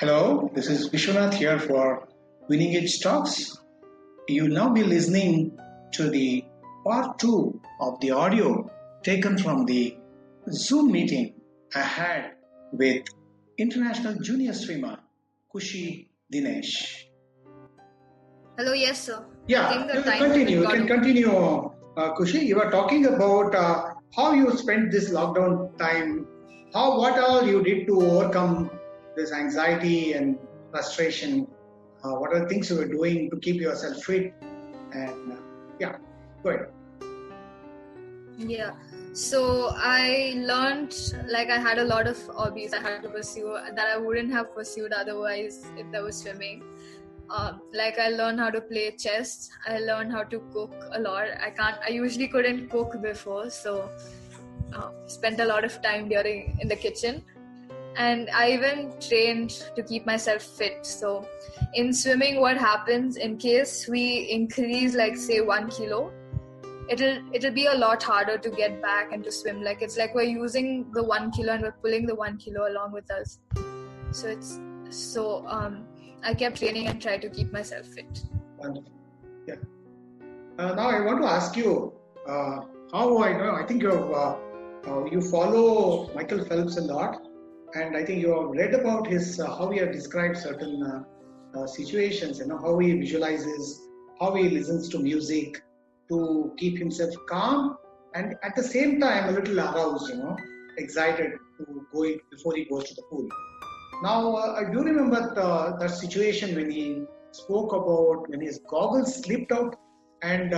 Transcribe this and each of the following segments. Hello, this is Vishwanath here for Winning Edge Talks. You will now be listening to the part 2 of the audio taken from the Zoom meeting I had with international junior swimmer Kushi Dinesh. Hello, yes sir. You can continue. Kushi, you were talking about how you spent this lockdown time, what all you did to overcome this anxiety and frustration, what are the things you were doing to keep yourself fit, and go ahead. So I learned, I had a lot of hobbies I had to pursue that I wouldn't have pursued otherwise if there was swimming. I learned how to play chess, I learned how to cook a lot. I usually couldn't cook before, so spent a lot of time in the kitchen. And I even trained to keep myself fit. So in swimming, what happens in case we increase, 1 kilo, it'll be a lot harder to get back and to swim. We're using the 1 kilo and we're pulling the 1 kilo along with us. So I kept training and tried to keep myself fit. Wonderful. Yeah. Now I want to ask you, I think you follow Michael Phelps a lot. And I think you have read about his how he has described certain situations, how he visualizes, how he listens to music to keep himself calm and at the same time a little aroused, excited to go before he goes to the pool. Now, I do remember that situation when he spoke about when his goggles slipped out and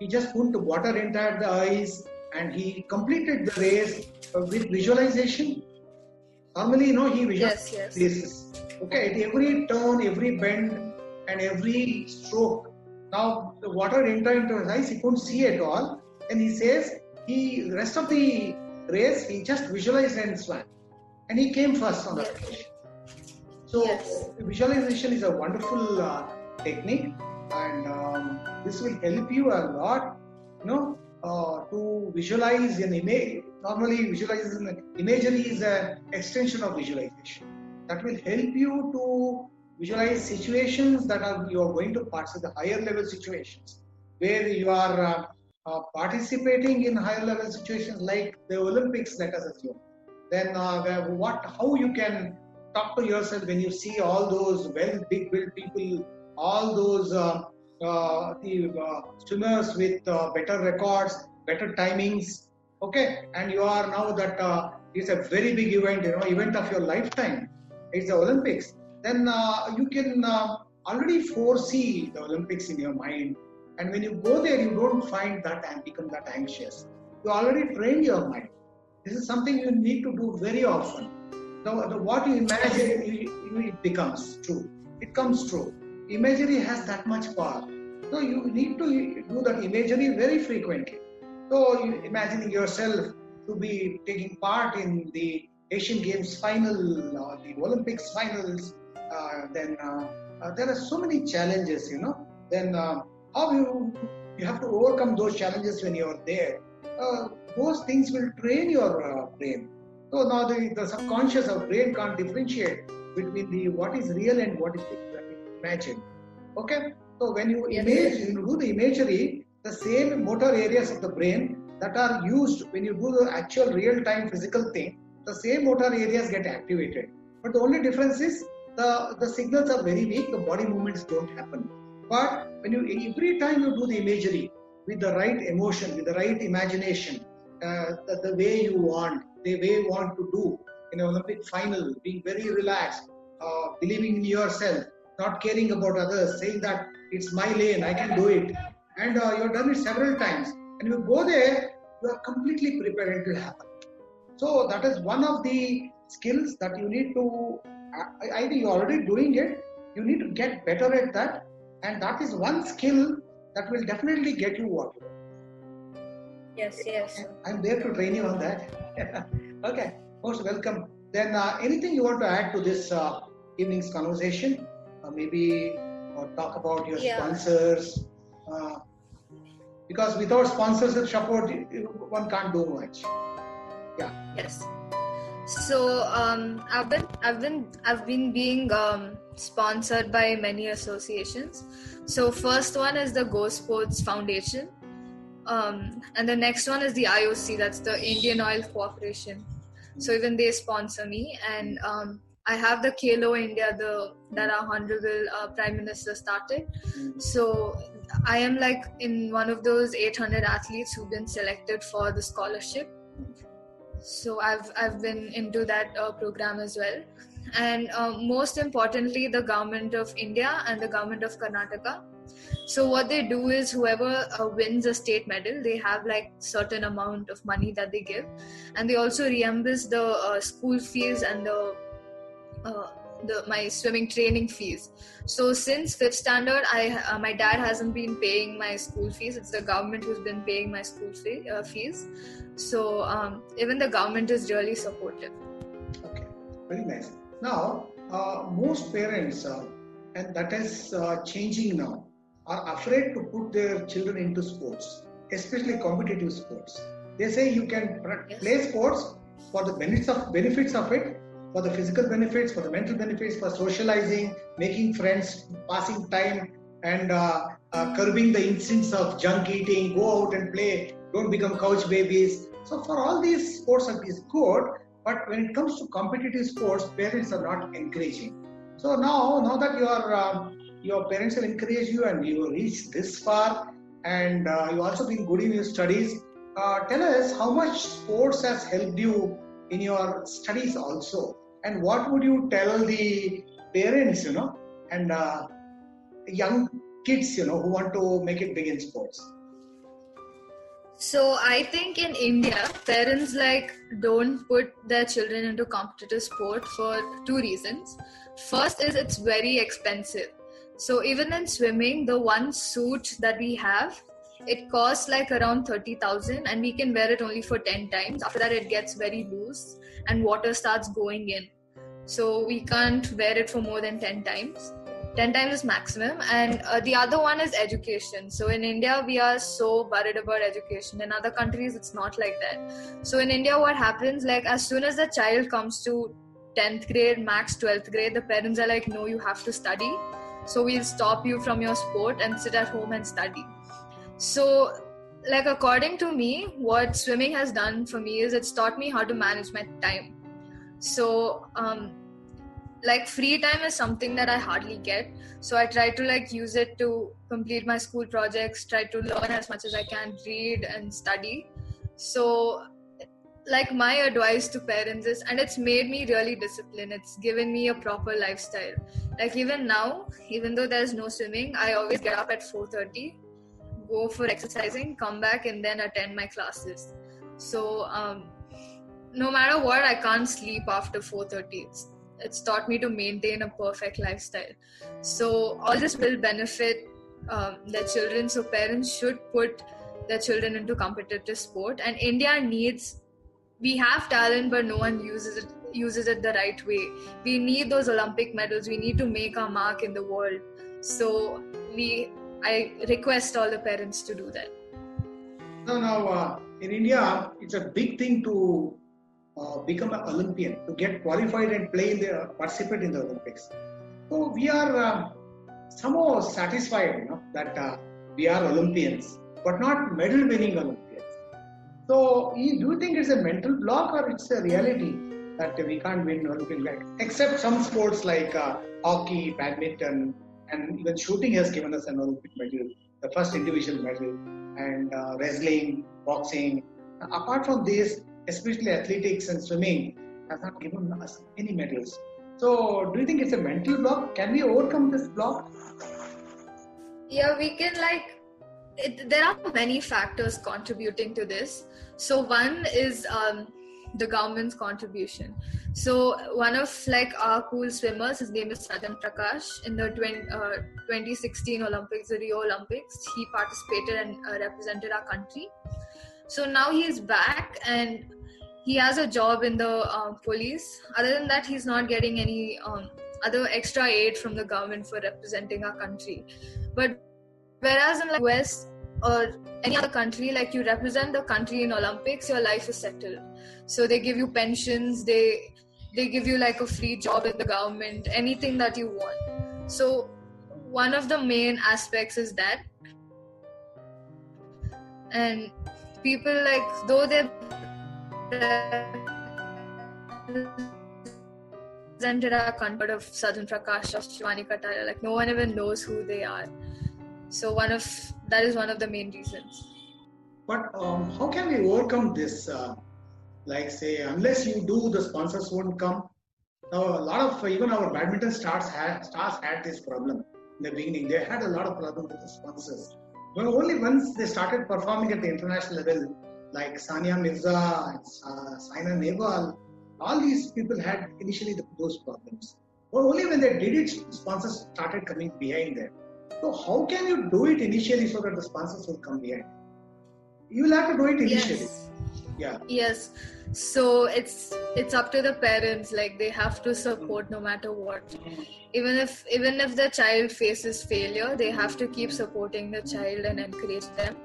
he just put water inside the eyes and he completed the race with visualization. Normally, he visualizes places. Okay, at every turn, every bend, and every stroke. Now, the water entered into his eyes, he couldn't see at all. And he says, the rest of the race, he just visualized and swam. And he came first on that occasion. So, visualization is a wonderful technique. And this will help you a lot, to visualize an image. Normally, imagery is an extension of visualization. That will help you to visualize situations that you are going to participate, higher level situations, where you are participating in higher level situations like the Olympics, let us assume. Then how you can talk to yourself when you see all those big people, all those swimmers with better records, better timings, and you are now that it's a very big event, event of your lifetime, it's the Olympics, then you can already foresee the Olympics in your mind, and when you go there, you don't find that and become that anxious. You already train your mind. This is something you need to do very often. Now, what you imagine, it becomes true. It comes true. Imagery has that much power. So you need to do that imagery very frequently. So imagining yourself to be taking part in the Asian Games final, or the Olympics finals, then there are so many challenges, Then how you have to overcome those challenges when you are there. Those things will train your brain. So now the subconscious of brain can't differentiate between what is real and what is imagined. Okay? So when you do the imagery, the same motor areas of the brain that are used when you do the actual real-time physical thing, the same motor areas get activated. But the only difference is the signals are very weak, the body movements don't happen. But when every time you do the imagery with the right emotion, with the right imagination, the way you want, to do in an Olympic final, being very relaxed, believing in yourself, not caring about others, saying that it's my lane, I can do it. And you have done it several times. And you go there, you are completely prepared, it will happen. So that is one of the skills that you need to, either you are already doing it, you need to get better at that. And that is one skill that will definitely get you what you want. Yes. I'm there to train you on that. Okay, most welcome. Then anything you want to add to this evening's conversation? Or talk about your sponsors, because without sponsorship support, one can't do much. Yeah. Yes. So I've been being sponsored by many associations. So first one is the Go Sports Foundation, and the next one is the IOC, that's the Indian Oil Corporation. So even they sponsor me, and I have the KLO India that our Honorable Prime Minister started. So I am like in one of those 800 athletes who've been selected for the scholarship. So I've been into that program as well. And most importantly, the government of India and the government of Karnataka. So what they do is whoever wins a state medal, they have like certain amount of money that they give. And they also reimburse the school fees and my swimming training fees. So since 5th standard, my dad hasn't been paying my school fees. It's the government who's been paying my school fees. So even the government is really supportive. Okay, very nice. Now, most parents, and that is changing now, are afraid to put their children into sports, especially competitive sports. They say you can play sports for the benefits of it, for the physical benefits, for the mental benefits, for socializing, making friends, passing time, and curbing the instincts of junk eating. Go out and play. Don't become couch babies. So for all these, sports is good, but when it comes to competitive sports, parents are not encouraging. So now that your parents have encouraged you and you reached this far, and you've also been good in your studies, tell us how much sports has helped you in your studies also. And what would you tell the parents, and young kids, who want to make it big in sports? So I think in India, parents don't put their children into competitive sport for two reasons. First is it's very expensive. So even in swimming, the one suit that we have, it costs around 30,000, and we can wear it only for 10 times. After that, it gets very loose and water starts going in. So we can't wear it for more than 10 times. 10 times is maximum. And the other one is education. So in India, we are so worried about education. In other countries, it's not like that. So in India, what happens, as soon as the child comes to 10th grade, max 12th grade, the parents are like, no, you have to study. So we'll stop you from your sport and sit at home and study. So, according to me, what swimming has done for me is it's taught me how to manage my time. So, free time is something that I hardly get. So I try to use it to complete my school projects, try to learn as much as I can, read and study. So, my advice to parents is, and it's made me really disciplined. It's given me a proper lifestyle. Even now, even though there's no swimming, I always get up at 4:30. Go for exercising, come back, and then attend my classes. So no matter what, I can't sleep after 4:30. It's taught me to maintain a perfect lifestyle. So all this will benefit their children. So parents should put their children into competitive sport. And India we have talent, but no one uses it the right way. We need those Olympic medals. We need to make our mark in the world. So I request all the parents to do that. Now, in India, it's a big thing to become an Olympian, to get qualified and participate in the Olympics. So we are somehow satisfied, that we are Olympians, but not medal-winning Olympians. So do you think it's a mental block, or it's a reality that we can't win Olympian medals? Except some sports like hockey, badminton, and even shooting has given us an Olympic medal, the first individual medal, and wrestling, boxing. Apart from this, especially athletics and swimming has not given us any medals. So do you think it's a mental block? Can we overcome this block? Yeah, we can there are many factors contributing to this. So one is the government's contribution. So one of our cool swimmers, his name is Sajan Prakash. In the 2016 Olympics, the Rio Olympics, he participated and represented our country. So now he is back and he has a job in the police. Other than that, he's not getting any other extra aid from the government for representing our country. But whereas in the US, or any other country, like you represent the country in Olympics, your life is settled. So they give you pensions, they give you like a free job in the government, anything that you want. So one of the main aspects is that. And people, like, though they represented our country of Sajan Prakash, of Shivani Katara, like no one even knows who they are. So that is one of the main reasons. But how can we overcome this? Like say, unless you do, the sponsors won't come. Now a lot of even our badminton stars had this problem in the beginning. They had a lot of problems with the sponsors. But only once they started performing at the international level, like Sania Mirza, Saina Nehwal, all these people had initially those problems. But only when they did it, sponsors started coming behind them. So how can you do it initially so that the sponsors will come behind? You will have to do it initially. Yes. Yeah. Yes. So it's up to the parents. Like they have to support no matter what. Even if the child faces failure, they have to keep supporting the child and encourage them.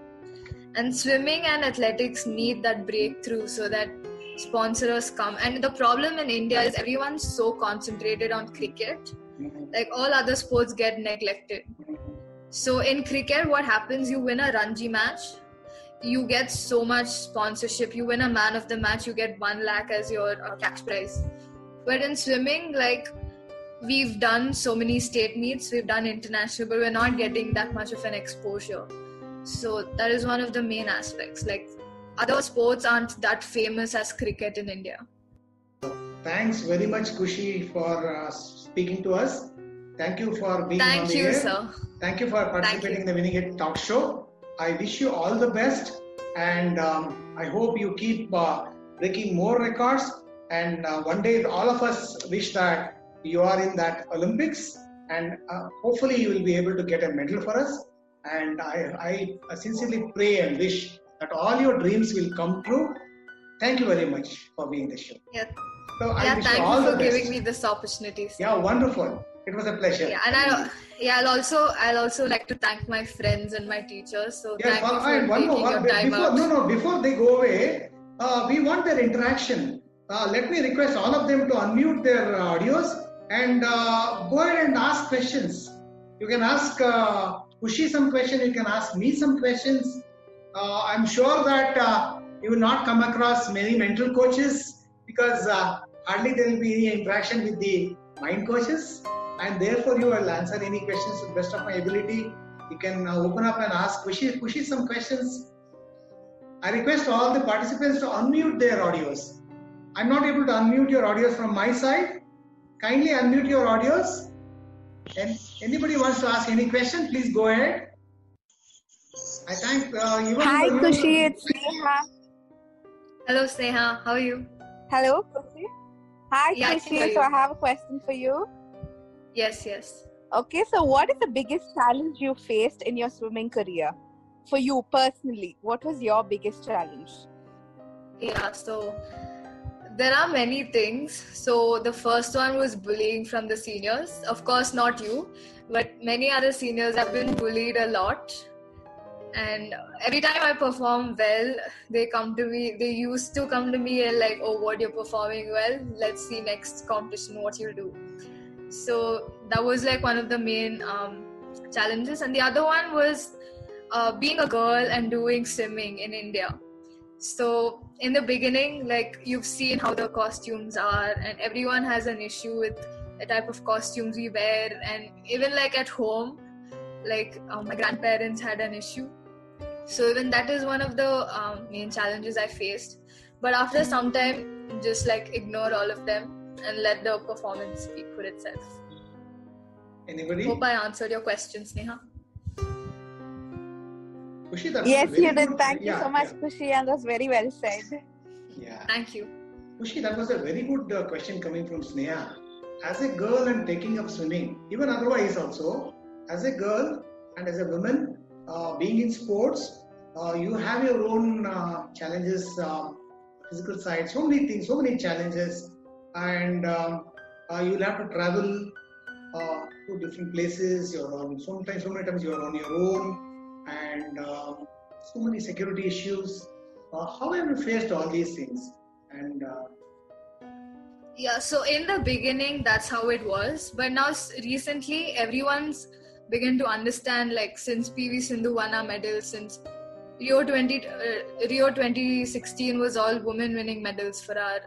And swimming and athletics need that breakthrough so that sponsors come. And the problem in India is everyone's so concentrated on cricket. Like all other sports get neglected. So in cricket, what happens? You win a Ranji match, you get so much sponsorship. You win a man of the match, you get 1 lakh as your cash prize. But in swimming, like we've done so many state meets, we've done international, but we're not getting that much of an exposure. So that is one of the main aspects. Like other sports aren't that famous as cricket in India. Thanks very much, Kushi, for speaking to us. Thank you for being on the air. Sir. Thank you for participating in the Winning Edge Talk Show. I wish you all the best, and I hope you keep breaking more records, and one day all of us wish that you are in that Olympics, and hopefully you will be able to get a medal for us. And I sincerely pray and wish that all your dreams will come true. Thank you very much for being on the show. Yeah, so I wish thank you all you for the best. Giving me this opportunity. Yeah, wonderful. It was a pleasure. Yeah, and I'll also like to thank my friends and my teachers. So yeah, thank you for taking your time out. Before they go away, we want their interaction. Let me request all of them to unmute their audios and go ahead and ask questions. You can ask Kushi some question. You can ask me some questions. I'm sure that you will not come across many mental coaches because hardly there will be any interaction with the mind coaches. And therefore, you will answer any questions to the best of my ability. You can open up and ask Kushi some questions. I request all the participants to unmute their audios. I'm not able to unmute your audios from my side. Kindly unmute your audios. And anybody wants to ask any question, please go ahead. I thank you. Hi, Kushi. It's Sneha. Hello, Sneha. How are you? Hello, Kushi. Hi, Kushi. So I have a question for you. Yes. Okay, so what is the biggest challenge you faced in your swimming career? For you personally, what was your biggest challenge? Yeah, so there are many things. So the first one was bullying from the seniors. Of course, not you, but many other seniors have been bullied a lot. And every time I perform well, they used to come to me and like, oh, what, you're performing well? Let's see next competition what you'll do. So that was like one of the main challenges. And the other one was being a girl and doing swimming in India. So in the beginning, like you've seen how the costumes are and everyone has an issue with the type of costumes we wear. And even like at home, like my grandparents had an issue. So even that is one of the main challenges I faced. But after some time, just like ignore all of them and let the performance speak for itself. Anybody? Hope I answered your questions, Neha. Kushi, yes, you did. Thank you so much, Kushi. And that's very well said. Yeah. Thank you. Kushi, that was a very good question coming from Sneha. As a girl and taking up swimming, even otherwise also, as a girl and as a woman, being in sports, you have your own challenges, physical side, so many things, so many challenges. And you'll have to travel to different places. You're on sometimes, so many times you're on your own, and so many security issues. How have you faced all these things? And yeah, so in the beginning, that's how it was. But now recently, everyone's begun to understand, like since PV Sindhu won our medals, since Rio 2016 was all women winning medals for our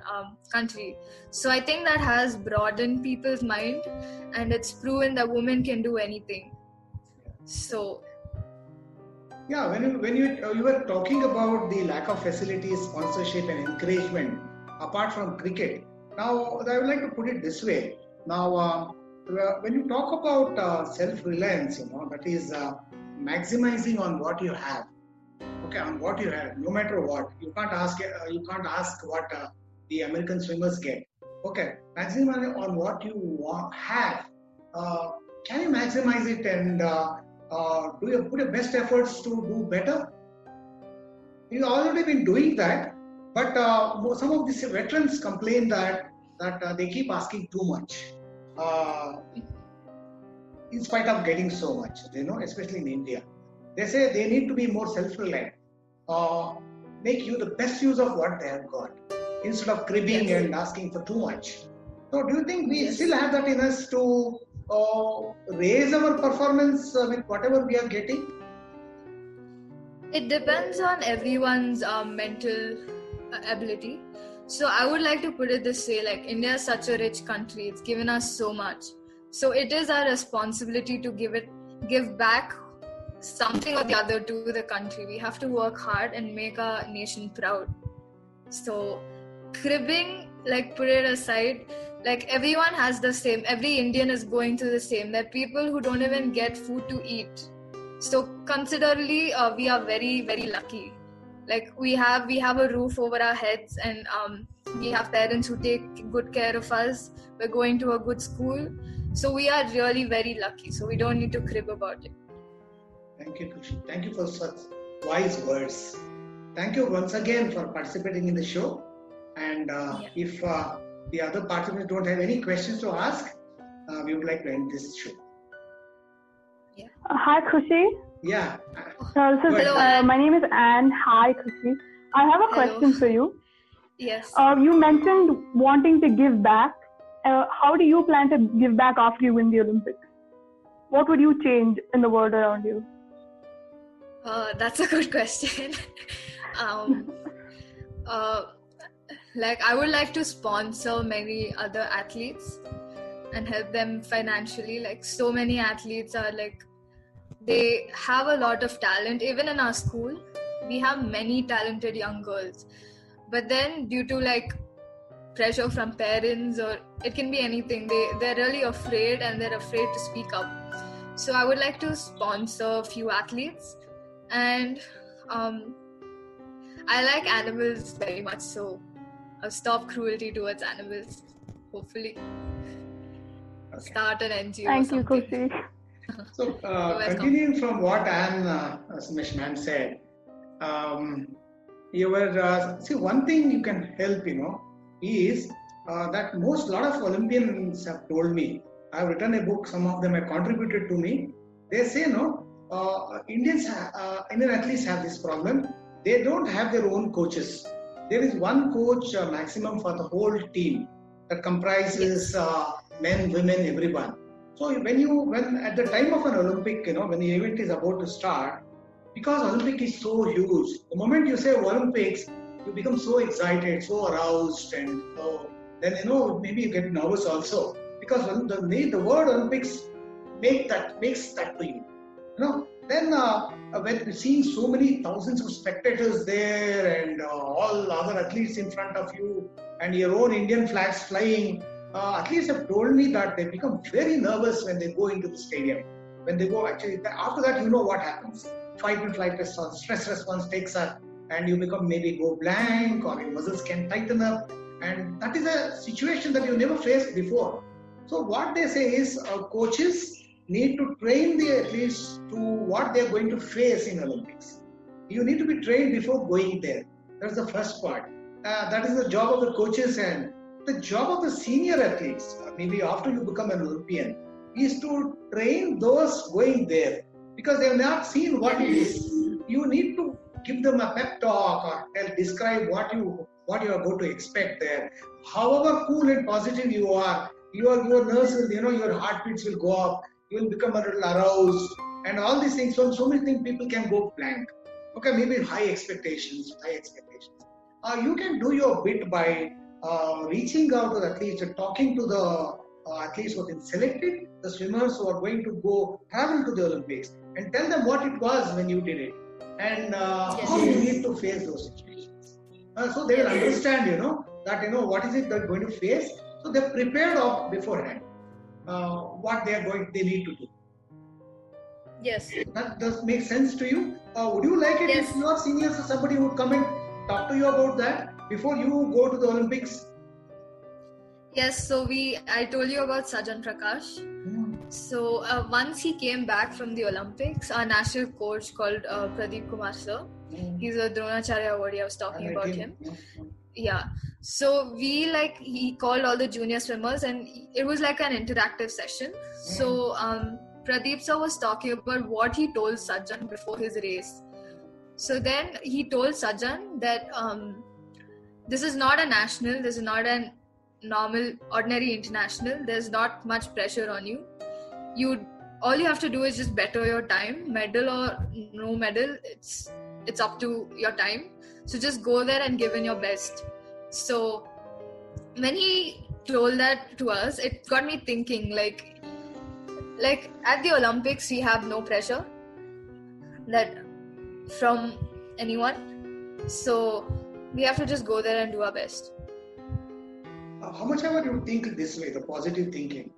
country. So I think that has broadened people's mind and it's proven that women can do anything. So yeah, when you were talking about the lack of facilities, sponsorship and encouragement apart from cricket, now I would like to put it this way. Now when you talk about self-reliance, that is maximizing on what you have. Okay, on what you have, no matter what, you can't ask what the American swimmers get. Okay, maximize on what you have. Can you maximize it and do you put your best efforts to do better? You've already been doing that, but some of these veterans complain that they keep asking too much, in spite of getting so much. Especially in India. They say they need to be more self-reliant, make you the best use of what they have got, instead of cribbing and asking for too much. So do you think we still have that in us to raise our performance with whatever we are getting? It depends on everyone's mental ability. So I would like to put it this way, like India is such a rich country, it's given us so much. So it is our responsibility to give back something or the other to the country. We have to work hard and make our nation proud. So cribbing, like put it aside, like everyone has the same, every Indian is going through the same. There are people who don't even get food to eat. So considerably, we are very, very lucky. Like we have a roof over our heads and we have parents who take good care of us. We're going to a good school. So we are really very lucky. So we don't need to crib about it. Thank you, Kushi. Thank you for such wise words. Thank you once again for participating in the show. And if the other participants don't have any questions to ask, we would like to end this show. Yeah. Hi, Kushi. Yeah. Hello. My name is Anne. Hi, Kushi. I have a question for you. Yes. You mentioned wanting to give back. How do you plan to give back after you win the Olympics? What would you change in the world around you? That's a good question. Like I would like to sponsor many other athletes and help them financially. Like so many athletes are like, they have a lot of talent. Even in our school, we have many talented young girls. But then due to like pressure from parents or it can be anything, they're really afraid and they're afraid to speak up. So I would like to sponsor a few athletes. And I like animals very much, so I'll stop cruelty towards animals, hopefully. Okay. Start an NGO. Thank you, Kushi. So, continuing from what Anne Ma'am said, one thing you can help, is that lot of Olympians have told me. I've written a book, some of them have contributed to me. They say, Indian athletes have this problem. They don't have their own coaches. There is one coach maximum for the whole team that comprises men, women, everyone. So when at the time of an Olympic, when the event is about to start, because Olympic is so huge, the moment you say Olympics, you become so excited, so aroused, and then maybe you get nervous also, because the word Olympics makes that to you. Then when seeing so many thousands of spectators there and all other athletes in front of you and your own Indian flags flying, athletes have told me that they become very nervous when they go into the stadium. When they go, actually, after that, what happens. Fight-and-flight response, stress response takes up, and you become maybe go blank or your muscles can tighten up. And that is a situation that you never faced before. So what they say is coaches need to train the athletes to what they're going to face in Olympics. You need to be trained before going there. That's the first part. That is the job of the coaches, and the job of the senior athletes, maybe after you become an Olympian, is to train those going there. because they have not seen what it is. You need to give them a pep talk or describe what you are going to expect there. However cool and positive you are, your nerves will, your heartbeats will go up, you will become a little aroused and all these things. So many things people can go blank. Okay, maybe high expectations. You can do your bit by reaching out to the athletes and talking to the athletes who have been selected, the swimmers who are going to go travel to the Olympics, and tell them what it was when you did it and how you need to face those situations. So they will understand, that, what is it they're going to face. So they're prepared beforehand what they need to do. Yes. That does make sense to you? Would you like it if your seniors or somebody would come and talk to you about that before you go to the Olympics? Yes, so I told you about Sajan Prakash. So once he came back from the Olympics, our national coach called Pradeep Kumar sir. He's a Dronacharya award. I was talking about him. Yeah. So he called all the junior swimmers and it was like an interactive session. So Pradeep sir was talking about what he told Sajan before his race. So then he told Sajan that this is not a national, this is not an normal, ordinary international. There's not much pressure on you. All you have to do is just better your time, medal or no medal, it's up to your time. So just go there and give in your best. So when he told that to us, it got me thinking, like at the Olympics we have no pressure that from anyone, so we have to just go there and do our best. How much ever you think this way, the positive thinking,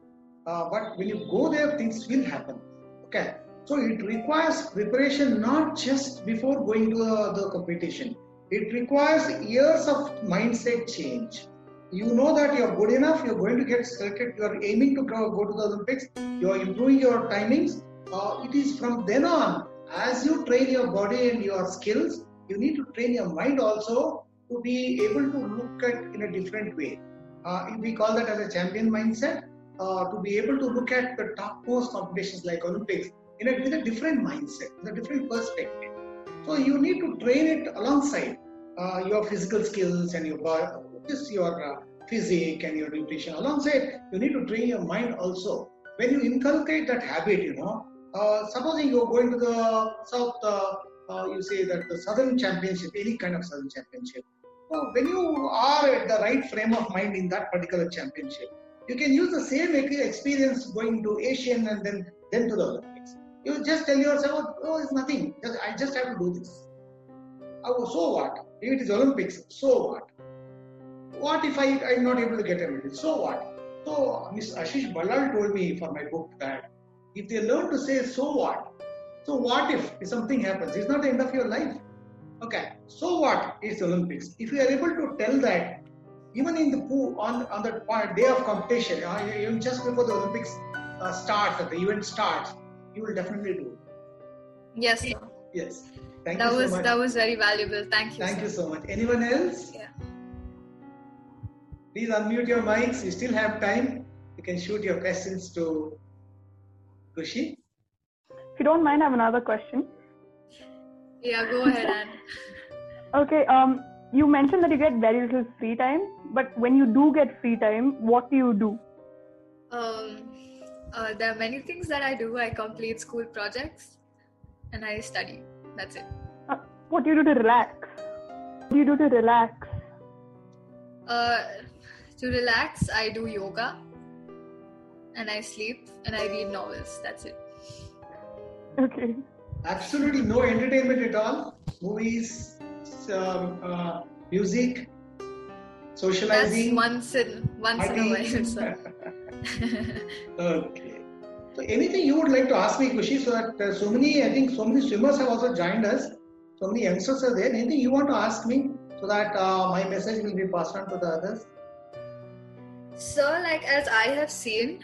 but when you go there, things will happen. Okay, so it requires preparation, not just before going to the competition. It requires years of mindset change. You know that you're good enough, you're going to get selected, you're aiming to go to the Olympics, you're improving your timings. It is from then on, as you train your body and your skills, you need to train your mind also to be able to look at in a different way. We call that as a champion mindset, to be able to look at the topmost competitions like Olympics with a different mindset, with a different perspective. So you need to train it alongside your physical skills and your physique and your nutrition. Alongside, you need to train your mind also. When you inculcate that habit, supposing you're going to the South, you say that the Southern Championship, any kind of Southern Championship. So when you are at the right frame of mind in that particular championship, you can use the same experience going to Asian and then to the Olympics. You just tell yourself, it's nothing. I just have to do this. So what? If it is Olympics, so what? What if I'm not able to get a medal? So what? So Ms. Ashish Ballal told me for my book that if they learn to say, so what? So what if something happens? It's not the end of your life. Okay, so what is Olympics? If you are able to tell that, even in the on the day of competition, even just before the Olympics starts, the event starts, you will definitely do it. Yes, sir. Yes. Thank you so much. That was very valuable. Thank you. Thank you so much. Anyone else? Yeah. Please unmute your mics. You still have time. You can shoot your questions to Kushi. If you don't mind, I have another question. Yeah, go ahead, Anne. Okay, you mentioned that you get very little free time, but when you do get free time, what do you do? There are many things that I do. I complete school projects and I study. That's it. What do you do to relax? To relax, I do yoga and I sleep and I read novels. That's it. Okay. Absolutely no entertainment at all. Movies, music, socializing. That's once in a while. So. Okay. So anything you would like to ask me, Kushi, so that so many swimmers have also joined us. So many youngsters are there. Anything you want to ask me so that my message will be passed on to the others? Sir, as I have seen,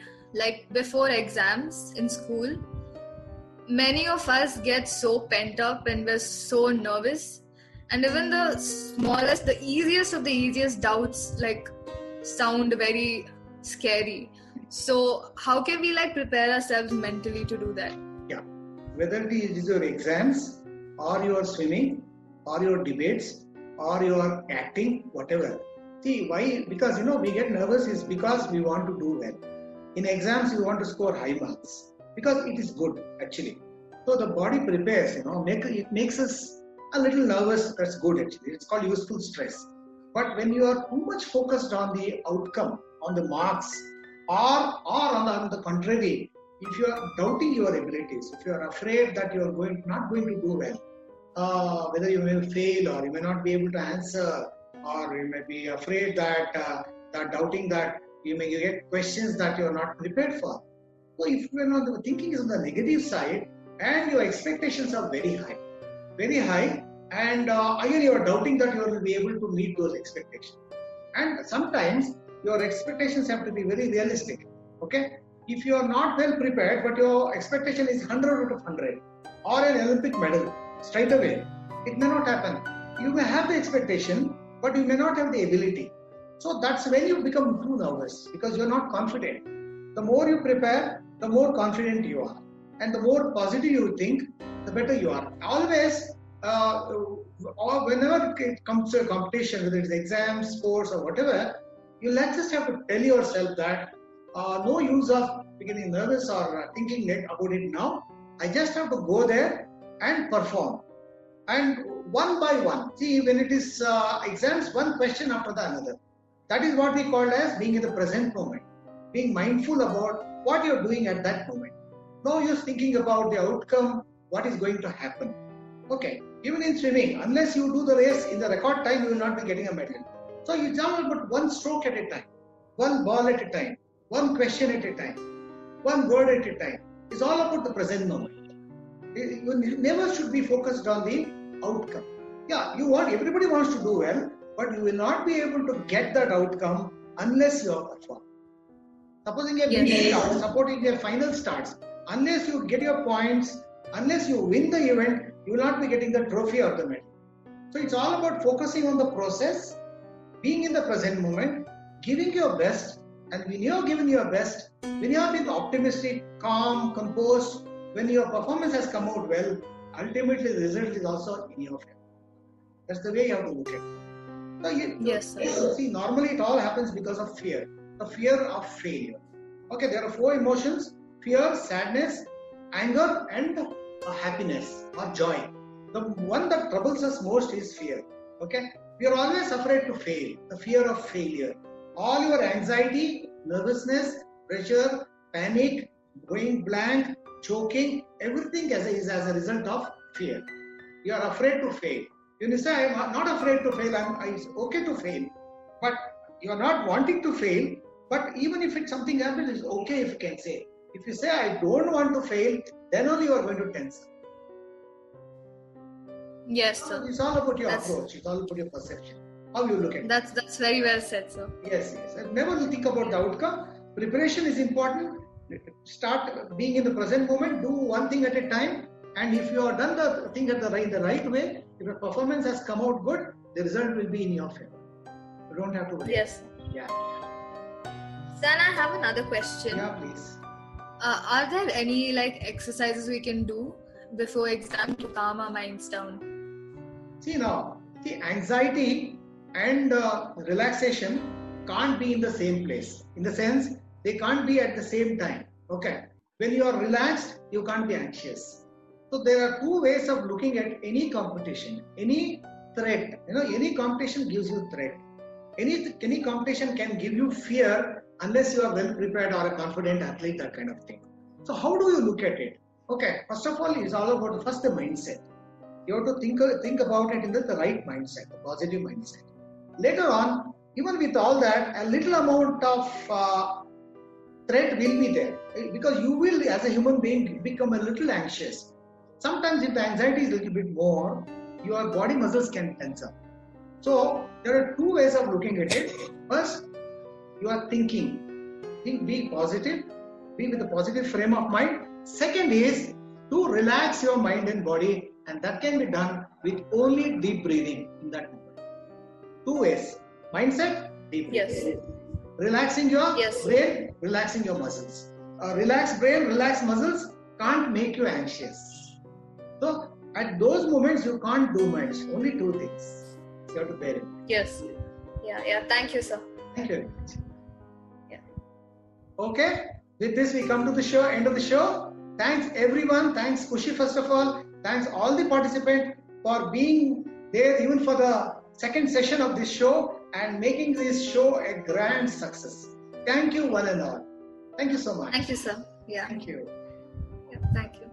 before exams in school, many of us get so pent up and we're so nervous, and even the smallest, the easiest of the easiest doubts sound very scary. So how can we prepare ourselves mentally to do that? Yeah, whether it is your exams or your swimming or your debates or your acting, whatever. See, why? Because, we get nervous is because we want to do well. In exams, you want to score high marks because it is good, actually. So the body prepares, it makes us a little nervous. That's good, actually. It's called useful stress. But when you are too much focused on the outcome, on the marks, or on the contrary, if you are doubting your abilities, if you are afraid that you are not going to do well, whether you may fail or you may not be able to answer, or you may be afraid that doubting that you get questions that you are not prepared for. So if you are not thinking is on the negative side and your expectations are very high, and again you are doubting that you will be able to meet those expectations. And sometimes your expectations have to be very realistic. Okay, if you are not well prepared, but your expectation is 100 out of 100 or an Olympic medal straight away, it may not happen. You may have the expectation, but you may not have the ability. So that's when you become too nervous because you're not confident. The more you prepare, the more confident you are. And the more positive you think, the better you are. Always, or whenever it comes to a competition, whether it's exams, sports or whatever, you'll just have to tell yourself that no use of becoming nervous or thinking about it now. I just have to go there and perform. And one by one, see, when it is exams, one question after the another. That is what we call as being in the present moment, being mindful about what you're doing at that moment. No use thinking about the outcome, what is going to happen. Okay, even in swimming, unless you do the race in the record time, you will not be getting a medal. So you jump about one stroke at a time, one ball at a time, one question at a time, one word at a time. It's all about the present moment. You never should be focused on the outcome. Yeah, everybody wants to do well, but you will not be able to get that outcome unless you are performed. Supposing your final starts, unless you get your points, unless you win the event, you will not be getting the trophy or the medal. So it's all about focusing on the process, being in the present moment, giving your best, and when you are giving your best, when you are being optimistic, calm, composed, when your performance has come out well, ultimately the result is also in your favor. That's the way you have to look at it. So see, normally it all happens because of fear, the fear of failure. Okay, there are four emotions: fear, sadness, anger, and happiness or joy. The one that troubles us most is fear. Okay, we are always afraid to fail, the fear of failure. All your anxiety, nervousness, pressure, panic, going blank, choking, everything is as a result of fear. You are afraid to fail. You say, I am not afraid to fail, it's okay to fail. But you are not wanting to fail, but even if something happens, it's okay if you can say. If you say, I don't want to fail, then only you are going to tense. Yes, sir. It's all about your approach, it's all about your perception, how you look at it. That's very well said, sir. Yes. And never think about the outcome. Preparation is important. Start being in the present moment, do one thing at a time, and if you have done the thing the right way, if your performance has come out good, the result will be in your favor. You don't have to worry. Yes. Yeah. Sana, I have another question. Yeah, please. Are there any exercises we can do before exam to calm our minds down? See, anxiety and relaxation can't be in the same place. In the sense, they can't be at the same time. Okay. When you are relaxed, you can't be anxious. So there are two ways of looking at any competition, any threat. Any competition gives you threat. Any competition can give you fear unless you are well prepared or a confident athlete, that kind of thing. So how do you look at it? Okay, first of all, it's all about the mindset. You have to think about it in the right mindset, the positive mindset. Later on, even with all that, a little amount of threat will be there because you will, as a human being, become a little anxious. Sometimes if the anxiety is a little bit more, your body muscles can tense up. So there are two ways of looking at it. First, you are thinking. Be positive. Be with a positive frame of mind. Second is to relax your mind and body, and that can be done with only deep breathing in that moment. Two ways. Mindset, deep breathing. Yes. Relaxing your brain, relaxing your muscles. Relaxed brain, relaxed muscles can't make you anxious. So at those moments, you can't do much. Only two things. You have to bear it. Yes. Yeah. Thank you, sir. Thank you very much. Yeah. Okay. With this, we come to the show. End of the show. Thanks everyone. Thanks Kushi first of all. Thanks all the participants for being there even for the second session of this show and making this show a grand success. Thank you one and all. Thank you so much. Thank you, sir. Yeah. Thank you. Yeah, thank you.